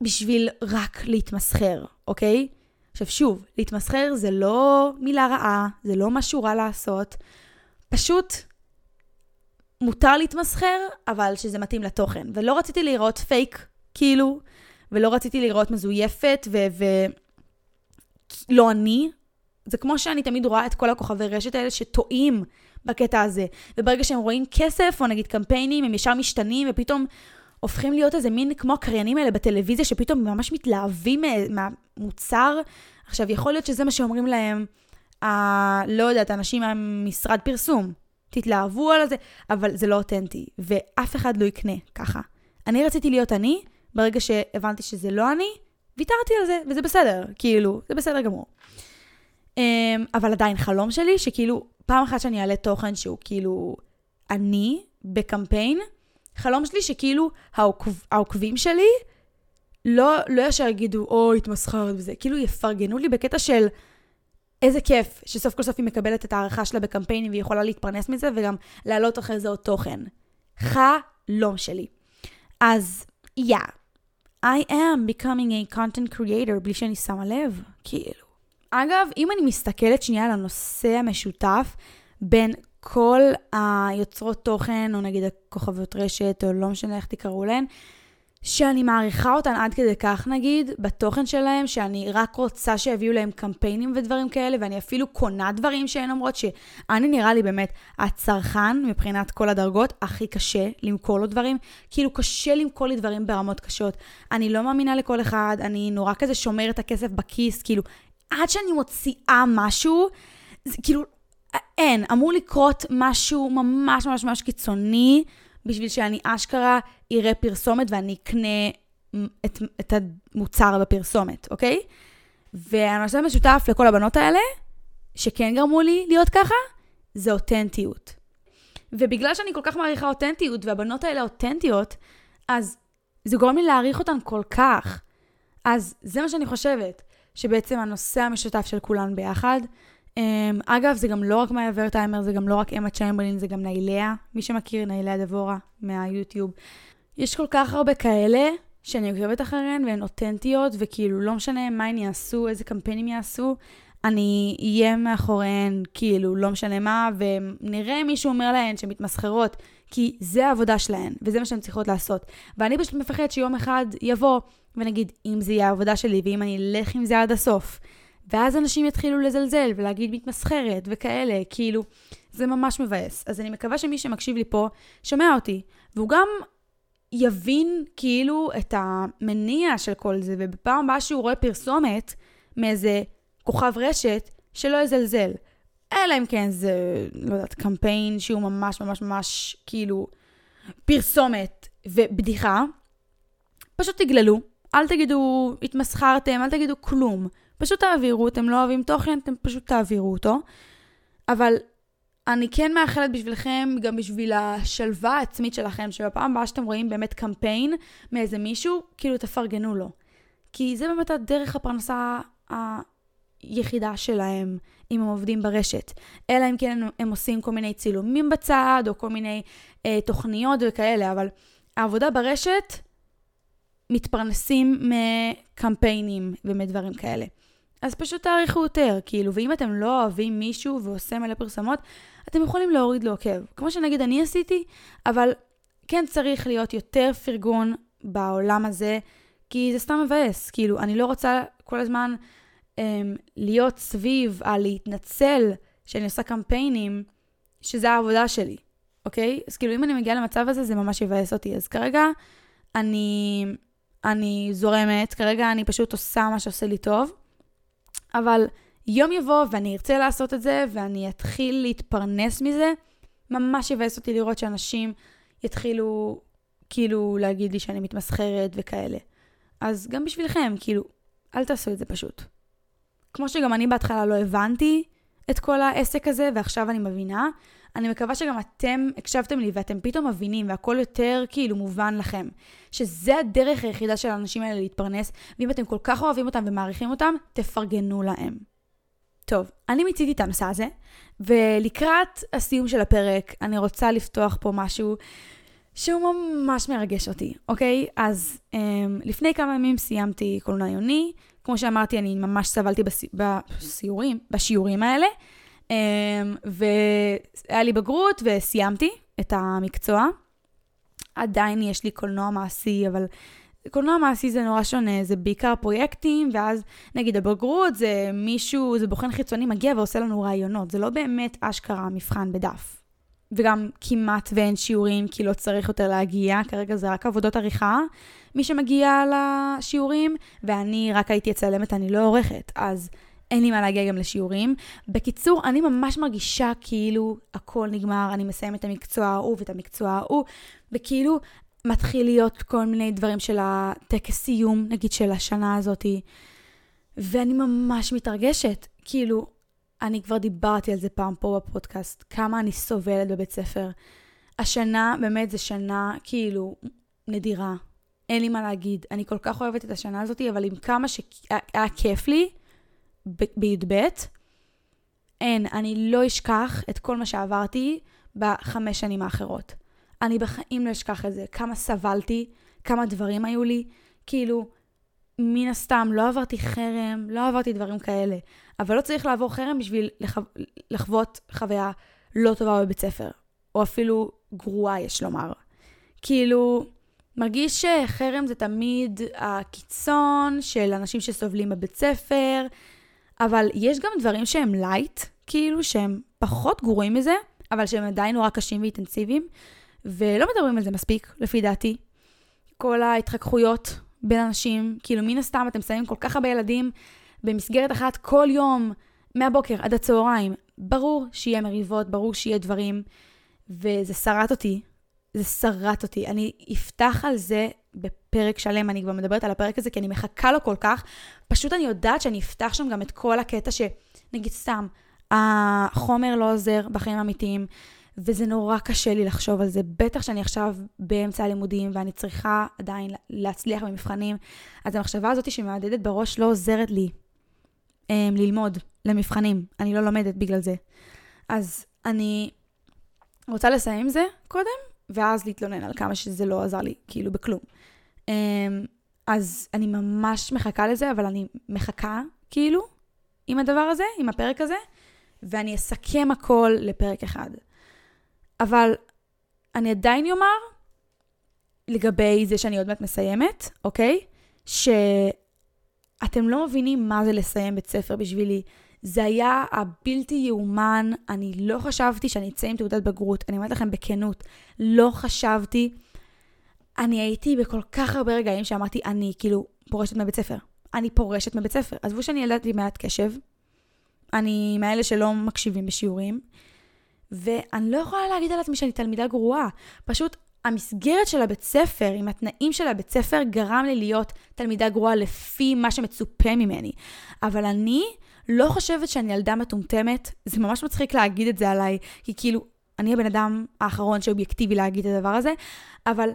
בשביל רק להתמסחר, אוקיי? עכשיו, שוב, להתמסחר זה לא מילה רעה, זה לא משהו רע לעשות. פשוט מותר להתמסחר, אבל שזה מתאים לתוכן. ולא רציתי לראות פייק, כאילו, ולא רציתי לראות מזויפת, ולא אני. זה כמו שאני תמיד רואה את כל הכוכבי רשת האלה שטועים בקטע הזה. וברגע שהם רואים כסף, או נגיד קמפיינים, הם ישר משתנים, ופתאום הופכים להיות איזה מין כמו הקריינים האלה בטלוויזיה, שפתאום ממש מתלהבים מהמוצר. עכשיו, יכול להיות שזה מה שאומרים להם, ה... לא יודעת, אנשים מהמשרד פרסום. תתלהבו על זה, אבל זה לא אותנטי, ואף אחד לא יקנה ככה. אני רציתי להיות אני, ברגע שהבנתי שזה לא אני, ויתרתי על זה, וזה בסדר, כאילו, זה בסדר גמור. אבל עדיין חלום שלי, שכאילו, פעם אחת שאני אעלה תוכן שהוא כאילו אני בקמפיין, חלום שלי שכאילו העוקבים שלי לא ישר יגידו, או, התמסחרת וזה, כאילו יפרגנו לי בקטע של איזה כיף שסוף כל סוף היא מקבלת את הערכה שלה בקמפיינים והיא יכולה להתפרנס מזה וגם להעלות אחרי זה עוד תוכן. חלום שלי. אז, yeah, I am becoming a content creator, בלי שאני שמה לב, כאילו. אגב, אם אני מסתכלת שנייה על הנושא המשותף בין כל היוצרות תוכן, או נגיד הכוכביות רשת, או לא משנה איך תקראו להן, שאני מעריכה אותן עד כדי כך נגיד, בתוכן שלהם, שאני רק רוצה שיביאו להם קמפיינים ודברים כאלה, ואני אפילו קונה דברים שהן אומרות שאני נראה לי באמת הצרכן, מבחינת כל הדרגות, הכי קשה למכור לו דברים, כאילו קשה למכור לי דברים ברמות קשות. אני לא מאמינה לכל אחד, אני נורא כזה שומר את הכסף בכיס, כאילו, עד שאני מוציאה משהו, זה כאילו, אין, אמור לקרות משהו ממש ממש ממש קיצוני, בשביל שאני אשכרה יראה פרסומת ואני אקנה את, את המוצר בפרסומת, אוקיי? ואני חושבת משותף לכל הבנות האלה, שכן גרמו לי להיות ככה, זה אותנטיות. ובגלל שאני כל כך מעריכה אותנטיות, והבנות האלה אותנטיות, אז זה גורם לי להעריך אותן כל כך. אז זה מה שאני חושבת, שבעצם הנושא המשותף של כולן ביחד, Um, אגב, זה גם לא רק מאיה ורטהיימר, זה גם לא רק אמה צ'יימברלין, זה גם נאיליה, מי שמכיר, נאיליה דבורה מהיוטיוב. יש כל כך הרבה כאלה שאני עוקבת אחריהן והן אותנטיות, וכאילו לא משנה מה הן יעשו, איזה קמפיינים יעשו, אני אהיה מאחוריהן, כאילו לא משנה מה, ונראה מישהו אומר להן שהן מתמסחרות, כי זה העבודה שלהן, וזה מה שהן צריכות לעשות. ואני פשוט מפחד שיום אחד יבוא ונגיד, אם זה יהיה העבודה שלי, ואם אני אלך עם זה עד הסוף, ואז אנשים יתחילו לזלזל ולהגיד מתמסחרת וכאלה, כאילו, זה ממש מבאס. אז אני מקווה שמי שמקשיב לי פה שומע אותי, והוא גם יבין כאילו את המניע של כל זה, ובפעם הבאה שהוא רואה פרסומת מאיזה כוכב רשת שלא יזלזל. אלא אם כן זה, לא יודעת, קמפיין שהוא ממש ממש ממש כאילו פרסומת ובדיחה. פשוט תגללו, אל תגידו התמסחרתם, אל תגידו כלום. פשוט תעבירו, אתם לא אוהבים תוכן, אתם פשוט תעבירו אותו. אבל אני כן מאחלת בשבילכם, גם בשביל השלווה העצמית שלכם, שבפעם הבאה שאתם רואים באמת קמפיין מאיזה מישהו, כאילו תפרגנו לו. כי זה באמת הדרך הפרנסה היחידה שלהם, אם הם עובדים ברשת. אלא אם כן הם, הם עושים כל מיני צילומים בצד, או כל מיני אה, תוכניות וכאלה, אבל העבודה ברשת מתפרנסים מקמפיינים ומדברים כאלה. אז פשוט תעריכו יותר, כאילו, ואם אתם לא אוהבים מישהו ועושה מלא פרסמות, אתם יכולים להוריד לו עוקב. כמו שנגיד אני עשיתי, אבל כן צריך להיות יותר פרגון בעולם הזה, כי זה סתם מבאס. כאילו, אני לא רוצה כל הזמן אמ, להיות סביב על להתנצל שאני עושה קמפיינים, שזה העבודה שלי, אוקיי? אז כאילו, אם אני מגיעה למצב הזה, זה ממש יבאס אותי. אז כרגע אני, אני זורמת, כרגע אני פשוט עושה מה שעושה לי טוב, אבל יום יבוא ואני ארצה לעשות את זה, ואני אתחיל להתפרנס מזה, ממש יבאס אותי לראות שאנשים יתחילו כאילו להגיד לי שאני מתמסחרת וכאלה. אז גם בשבילכם, כאילו, אל תעשו את זה פשוט. כמו שגם אני בהתחלה לא הבנתי את כל העסק הזה, ועכשיו אני מבינה, אני מקווה שגם אתם הקשבתם לי, ואתם פתאום מבינים, והכל יותר כאילו מובן לכם, שזה הדרך היחידה של האנשים האלה להתפרנס, ואם אתם כל כך אוהבים אותם ומעריכים אותם, תפרגנו להם. טוב, אני מציתי את הנושא הזה, ולקראת הסיום של הפרק, אני רוצה לפתוח פה משהו שהוא ממש מרגש אותי, אוקיי? אז אמ, לפני כמה ימים סיימתי קולנוע עיוני, כמו שאמרתי, אני ממש סבלתי בסי... בסיורים, בשיעורים האלה, Um, והיה לי בגרות וסיימתי את המקצוע. עדיין יש לי קולנוע מעשי, אבל קולנוע מעשי זה נורא שונה, זה בעיקר פרויקטים, ואז נגיד הבגרות זה מישהו, זה בוחן חיצוני מגיע ועושה לנו רעיונות, זה לא באמת אשכרה מבחן בדף, וגם כמעט ואין שיעורים כי לא צריך יותר להגיע, כרגע זה רק עבודות עריכה מי שמגיע לשיעורים, ואני רק הייתי אצלמת, אני לא עורכת, אז אין לי מה להגיע גם לשיעורים. בקיצור, אני ממש מרגישה כאילו הכל נגמר, אני מסיים את המקצוע ההוא ואת המקצוע ההוא, וכאילו מתחיל להיות כל מיני דברים של הטקס סיום, נגיד של השנה הזאת, ואני ממש מתרגשת. כאילו, אני כבר דיברתי על זה פעם פה בפודקאסט, כמה אני סובלת בבית ספר. השנה, באמת זה שנה כאילו נדירה. אין לי מה להגיד, אני כל כך אוהבת את השנה הזאת, אבל עם כמה שהיה כיף לי, ב- בי"ד ב' אין, אני לא אשכח את כל מה שעברתי בחמש שנים האחרות. אני בחיים לא אשכח את זה. כמה סבלתי, כמה דברים היו לי. כאילו, מן הסתם, לא עברתי חרם, לא עברתי דברים כאלה. אבל לא צריך לעבור חרם בשביל לחו... לחוות חוויה לא טובה בבית ספר. או אפילו גרועה, יש לומר. כאילו, מרגיש שחרם זה תמיד הקיצון של אנשים שסובלים בבית ספר, אבל יש גם דברים שהם לייט, כאילו שהם פחות גרועים מזה, אבל שהם עדיין נורא קשים ואינטנסיביים, ולא מדברים על זה מספיק, לפי דעתי. כל ההתחככויות בין אנשים, כאילו מן הסתם אתם שמים כל כך הרבה ילדים במסגרת אחת כל יום, מהבוקר עד הצהריים, ברור שיהיה מריבות, ברור שיהיה דברים, וזה שרט אותי, זה שרט אותי. אני אפתח על זה בפרק שלם, אני כבר מדברת על הפרק הזה, כי אני מחכה לו כל כך. פשוט אני יודעת שאני אפתח שם גם את כל הקטע שנגיד סתם, החומר לא עוזר בחיים האמיתיים, וזה נורא קשה לי לחשוב על זה. בטח שאני עכשיו באמצע הלימודים, ואני צריכה עדיין להצליח במבחנים, אז המחשבה הזאת שמעדדת בראש לא עוזרת לי ללמוד למבחנים. אני לא לומדת בגלל זה. אז אני רוצה לסיים זה קודם, ואז להתלונן על כמה שזה לא עזר לי, כאילו בכלום. אז אני ממש מחכה לזה, אבל אני מחכה, כאילו, עם הדבר הזה, עם הפרק הזה, ואני אסכם הכל לפרק אחד. אבל אני עדיין אומר, לגבי זה שאני עוד מעט מסיימת, אוקיי? שאתם לא מבינים מה זה לסיים בית ספר בשבילי. זה היה הבלתי יאומן, אני לא חשבתי שאני אצא עם תעודת בגרות, אני אומרת לכם בכנות, לא חשבתי, אני הייתי בכל כך הרבה רגעים שאמרתי, אני כאילו פורשת מבית ספר, אני פורשת מבית ספר, עזבו שאני ילדתי מעט קשב, אני מאלה שלא מקשיבים בשיעורים, ואני לא יכולה להגיד על עצמי שאני תלמידה גרועה, פשוט המסגרת של הבית ספר, עם התנאים של הבית ספר, גרם לי להיות תלמידה גרועה לפי מה שמצופה ממני, אבל אני לא חושבת שאני ילדה מטומטמת, זה ממש מצחיק להגיד את זה עליי, כי כאילו, אני הבן אדם האחרון שאובייקטיבי להגיד את הדבר הזה, אבל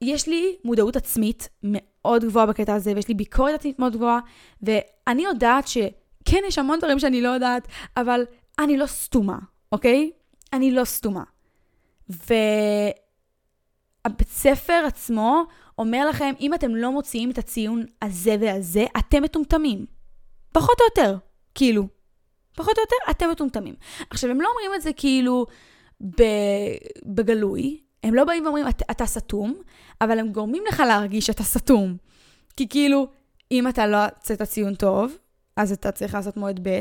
יש לי מודעות עצמית מאוד גבוהה בקטע הזה, ויש לי ביקורת עצמית מאוד גבוהה, ואני יודעת שכן, יש המון דברים שאני לא יודעת, אבל אני לא סתומה, אוקיי? אני לא סתומה. והבית ספר עצמו אומר לכם, אם אתם לא מוציאים את הציון הזה והזה, אתם מטומטמים. פחות או יותר. כאילו, פחות או יותר, אתם מטומטמים. עכשיו, הם לא אומרים את זה כאילו בגלוי, הם לא באים ואומרים, אתה סתום, אבל הם גורמים לך להרגיש שאתה סתום. כי כאילו, אם אתה לא צאת ציון טוב, אז אתה צריך לעשות מועד ב',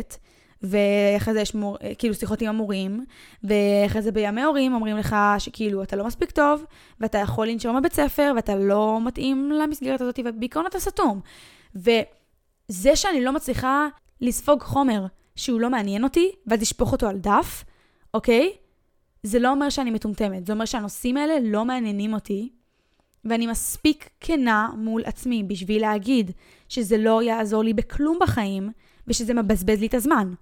ואחרי זה יש מור, כאילו שיחות עם המורים, ואחרי זה בימי הורים אומרים לך שכאילו אתה לא מספיק טוב, ואתה יכול לנשום בבית ספר, ואתה לא מתאים למסגרת הזאת, ובעיקרון אתה סתום. וזה שאני לא מצליחה לספוג חומר שהוא לא מעניין אותי, ואז לשפוך אותו על דף, אוקיי? זה לא אומר שאני מטומטמת, זה אומר שהנושאים האלה לא מעניינים אותי, ואני מספיק כנה מול עצמי בשביל להגיד שזה לא יעזור לי בכלום בחיים, ושזה מבזבז לי את הזמן.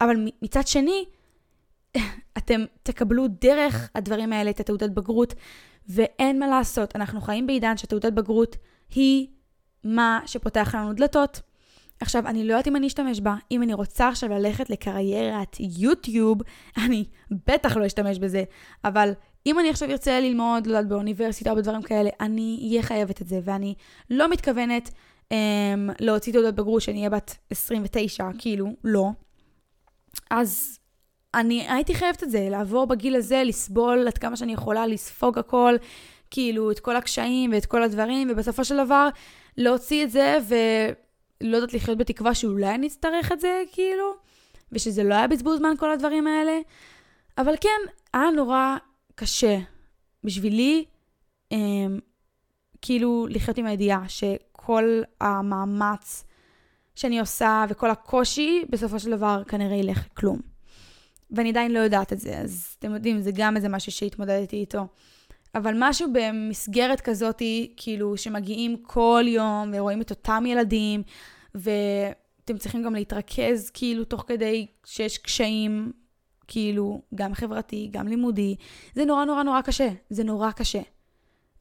אבל מצד שני, אתם תקבלו דרך הדברים האלה את התעודת בגרות, ואין מה לעשות, אנחנו חיים בעידן שהתעודת בגרות היא מה שפותח לנו דלתות, עכשיו, אני לא יודעת אם אני אשתמש בה. אם אני רוצה עכשיו ללכת לקריירת יוטיוב, אני בטח לא אשתמש בזה. אבל אם אני עכשיו ארצה ללמוד, לא יודעת, באוניברסיטה או בדברים כאלה, אני אהיה חייבת את זה. ואני לא מתכוונת אמ, להוציא תעודת בגרות שאני אהיה בת עשרים ותשע, כאילו, לא. אז אני הייתי חייבת את זה, לעבור בגיל הזה, לסבול עד כמה שאני יכולה, לספוג הכל, כאילו, את כל הקשיים ואת כל הדברים, ובסופו של דבר, להוציא את זה ו... לא יודעת לחיות בתקווה שאולי אני אצטרך את זה, כאילו, ושזה לא היה בזבוז זמן כל הדברים האלה. אבל כן, היה נורא קשה בשבילי, אה, כאילו, לחיות עם הידיעה שכל המאמץ שאני עושה וכל הקושי, בסופו של דבר כנראה ילך כלום. ואני עדיין לא יודעת את זה, אז אתם יודעים, זה גם איזה משהו שהתמודדתי איתו. אבל משהו במסגרת כזאת, כאילו, שמגיעים כל יום ורואים את אותם ילדים, ואתם צריכים גם להתרכז, כאילו, תוך כדי שיש קשיים, כאילו, גם חברתי, גם לימודי. זה נורא נורא נורא קשה. זה נורא קשה.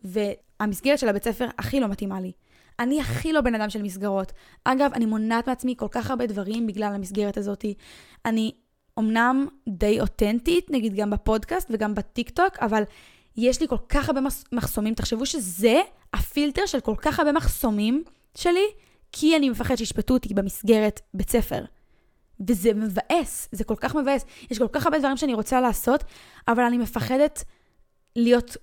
והמסגרת של הבית ספר הכי לא מתאימה לי. אני הכי לא בן אדם של מסגרות. אגב, אני מונעת מעצמי כל כך הרבה דברים בגלל המסגרת הזאת. אני אמנם די אותנטית, נגיד גם בפודקאסט וגם בטיקטוק, אבל יש לי כל כך הרבה מחסומים. תחשבו שזה הפילטר של כל כך הרבה מחסומים שלי, כי אני מפחד שישפטו אותי במסגרת בית ספר. וזה מבאס, זה כל כך מבאס. יש כל כך הרבה דברים שאני רוצה לעשות, אבל אני מפחדת להיות,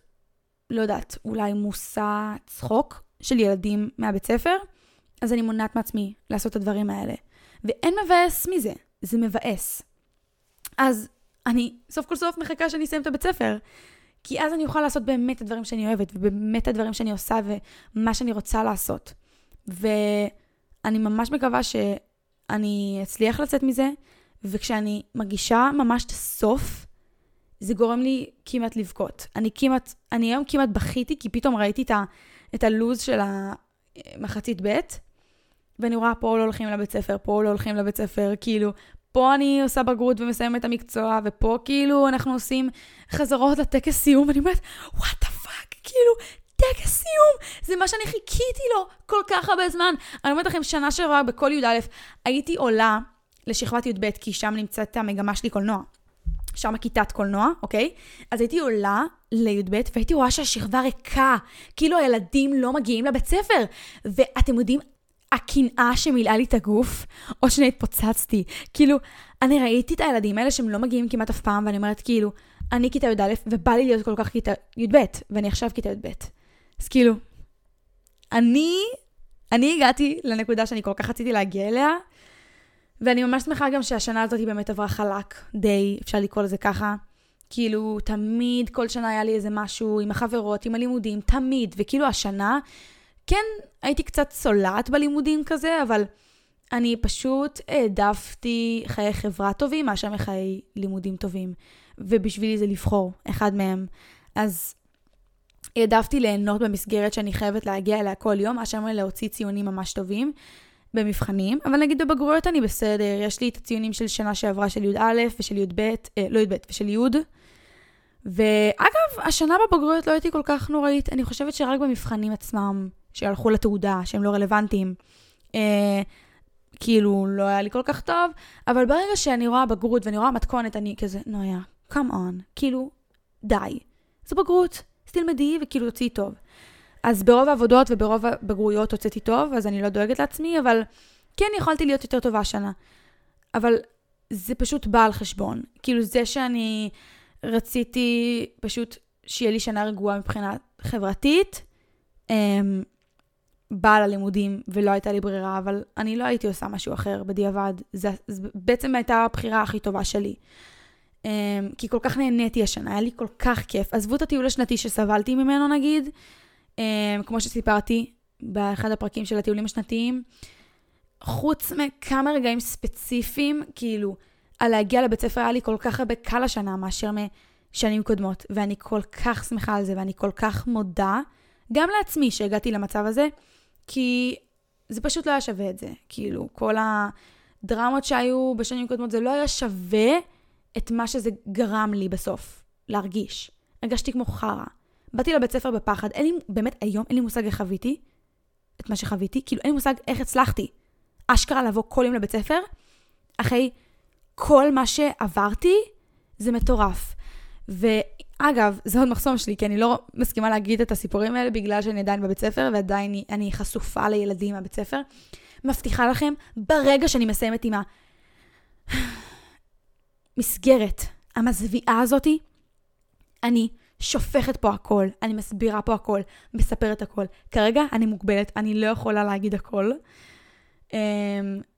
לא יודעת, אולי מוסה צחוק של ילדים מהבית ספר, אז אני מונעת מעצמי לעשות את הדברים האלה. ואין מבאס מזה, זה מבאס. אז אני סוף כל סוף מחכה שאני אסיים את הבית ספר, כי אז אני אוכל לעשות באמת את הדברים שאני אוהבת, ובאמת את הדברים שאני עושה ומה שאני רוצה לעשות. ואני ממש מקווה שאני אצליח לצאת מזה, וכשאני מגישה ממש את הסוף, זה גורם לי כמעט לבכות. אני כמעט, אני היום כמעט בכיתי, כי פתאום ראיתי את, ה, את הלוז של המחצית ב', ואני רואה, פה לא הולכים לבית ספר, פה לא הולכים לבית ספר, כאילו, פה אני עושה בגרות ומסיים את המקצוע, ופה כאילו אנחנו עושים חזרות לטקס סיום, ואני אומרת, what the fuck, כאילו, טקס סיום, זה מה שאני חיכיתי לו כל כך הרבה זמן. אני אומרת לכם, שנה שעברה בכל י' א', הייתי עולה לשכבת י' ב', כי שם נמצאת המגמה שלי קולנוע. שם הכיתת קולנוע, אוקיי? אז הייתי עולה לי' ב', והייתי רואה שהשכבה ריקה, כאילו הילדים לא מגיעים לבית ספר. ואתם יודעים, הקנאה שמילאה לי את הגוף, עוד שני התפוצצתי. כאילו, אני ראיתי את הילדים האלה שהם לא מגיעים כמעט אף פעם, ואני אומרת, כאילו, אני כיתה י' א', ובא לי להיות כל כך כיתה י' ב', ואני עכשיו כיתה י' ב'. אז כאילו, אני, אני הגעתי לנקודה שאני כל כך רציתי להגיע אליה, ואני ממש שמחה גם שהשנה הזאת היא באמת עברה חלק, די, אפשר לקרוא לזה ככה. כאילו, תמיד, כל שנה היה לי איזה משהו עם החברות, עם הלימודים, תמיד, וכאילו השנה, כן, הייתי קצת סולט בלימודים כזה, אבל אני פשוט העדפתי חיי חברה טובים, מאשר מחיי לימודים טובים, ובשבילי זה לבחור אחד מהם. אז העדפתי ליהנות במסגרת שאני חייבת להגיע אליה כל יום, מאשר להוציא ציונים ממש טובים במבחנים, אבל נגיד בבגרויות אני בסדר, יש לי את הציונים של שנה שעברה של י' א' ושל י' ב', אה, לא י' ב' ושל י', ואגב, השנה בבגרויות לא הייתי כל כך נוראית, אני חושבת שרק במבחנים עצמם, שהלכו לתעודה, שהם לא רלוונטיים, אה, כאילו לא היה לי כל כך טוב, אבל ברגע שאני רואה בגרות ואני רואה מתכונת, אני כזה, נויה, come on, כאילו, די, זו בגרות, תלמדי וכאילו תוציא טוב. אז ברוב העבודות וברוב הבגרויות הוצאתי טוב, אז אני לא דואגת לעצמי, אבל כן יכולתי להיות יותר טובה השנה. אבל זה פשוט בא על חשבון. כאילו זה שאני רציתי פשוט שיהיה לי שנה רגועה מבחינה חברתית, בא על הלימודים ולא הייתה לי ברירה, אבל אני לא הייתי עושה משהו אחר בדיעבד. זה, זה בעצם הייתה הבחירה הכי טובה שלי. Um, כי כל כך נהניתי השנה, היה לי כל כך כיף. עזבו את הטיול השנתי שסבלתי ממנו נגיד, um, כמו שסיפרתי באחד הפרקים של הטיולים השנתיים, חוץ מכמה רגעים ספציפיים, כאילו, על להגיע לבית ספר היה לי כל כך הרבה קל השנה מאשר משנים קודמות, ואני כל כך שמחה על זה, ואני כל כך מודה, גם לעצמי שהגעתי למצב הזה, כי זה פשוט לא היה שווה את זה, כאילו, כל הדרמות שהיו בשנים קודמות זה לא היה שווה, את מה שזה גרם לי בסוף, להרגיש. הרגשתי כמו חרה. באתי לבית ספר בפחד, אין לי, באמת היום אין לי מושג איך חוויתי, את מה שחוויתי, כאילו אין לי מושג איך הצלחתי. אשכרה לבוא כל יום לבית ספר, אחרי כל מה שעברתי, זה מטורף. ואגב, זה עוד מחסום שלי, כי אני לא מסכימה להגיד את הסיפורים האלה, בגלל שאני עדיין בבית ספר, ועדיין אני, אני חשופה לילדים מהבית ספר. מבטיחה לכם, ברגע שאני מסיימת עם ה... מסגרת, המזוויעה הזאת, אני שופכת פה הכל, אני מסבירה פה הכל, מספרת הכל. כרגע אני מוגבלת, אני לא יכולה להגיד הכל.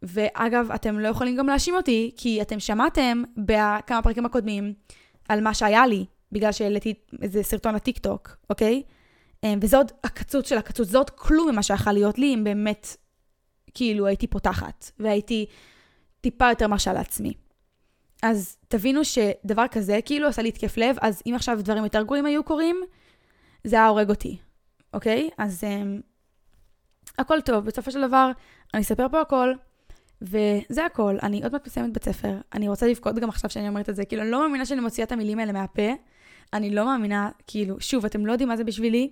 ואגב, אתם לא יכולים גם להאשים אותי, כי אתם שמעתם בכמה פרקים הקודמים על מה שהיה לי, בגלל שהעליתי איזה סרטון לטיקטוק, אוקיי? וזה עוד הקצוץ של הקצוץ, זה עוד כלום ממה שיכול להיות לי, אם באמת, כאילו, הייתי פותחת, והייתי טיפה יותר מרשה לעצמי. אז תבינו שדבר כזה, כאילו עשה לי התקף לב, אז אם עכשיו דברים יותר גרועים היו קורים, זה היה הורג אותי, אוקיי? אז um, הכל טוב, בסופו של דבר, אני אספר פה הכל, וזה הכל, אני עוד מעט מסיימת בית ספר, אני רוצה לבכות גם עכשיו שאני אומרת את זה, כאילו אני לא מאמינה שאני מוציאה את המילים האלה מהפה, אני לא מאמינה, כאילו, שוב, אתם לא יודעים מה זה בשבילי,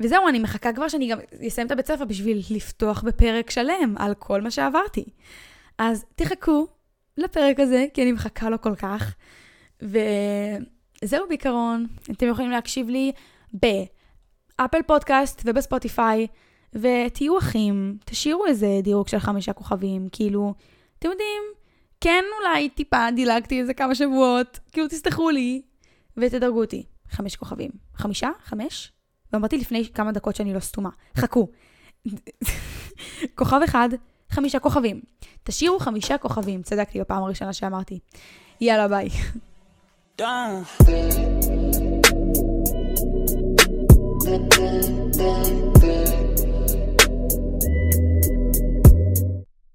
וזהו, אני מחכה כבר שאני גם אסיים את הבית ספר, בשביל לפתוח בפרק שלם על כל מה שעברתי. אז תחכו, לפרק הזה, כי אני מחכה לו כל כך. וזהו בעיקרון. אתם יכולים להקשיב לי באפל פודקאסט ובספוטיפיי, ותהיו אחים, תשאירו איזה דירוג של חמישה כוכבים, כאילו, אתם יודעים, כן אולי טיפה דילגתי איזה כמה שבועות, כאילו תסתכלו לי, ותדרגו אותי, חמש כוכבים. חמישה? חמש? ואמרתי לפני כמה דקות שאני לא סתומה. חכו. כוכב אחד, חמישה כוכבים. תשאירו חמישה כוכבים. צדקתי בפעם הראשונה שאמרתי. יאללה, ביי.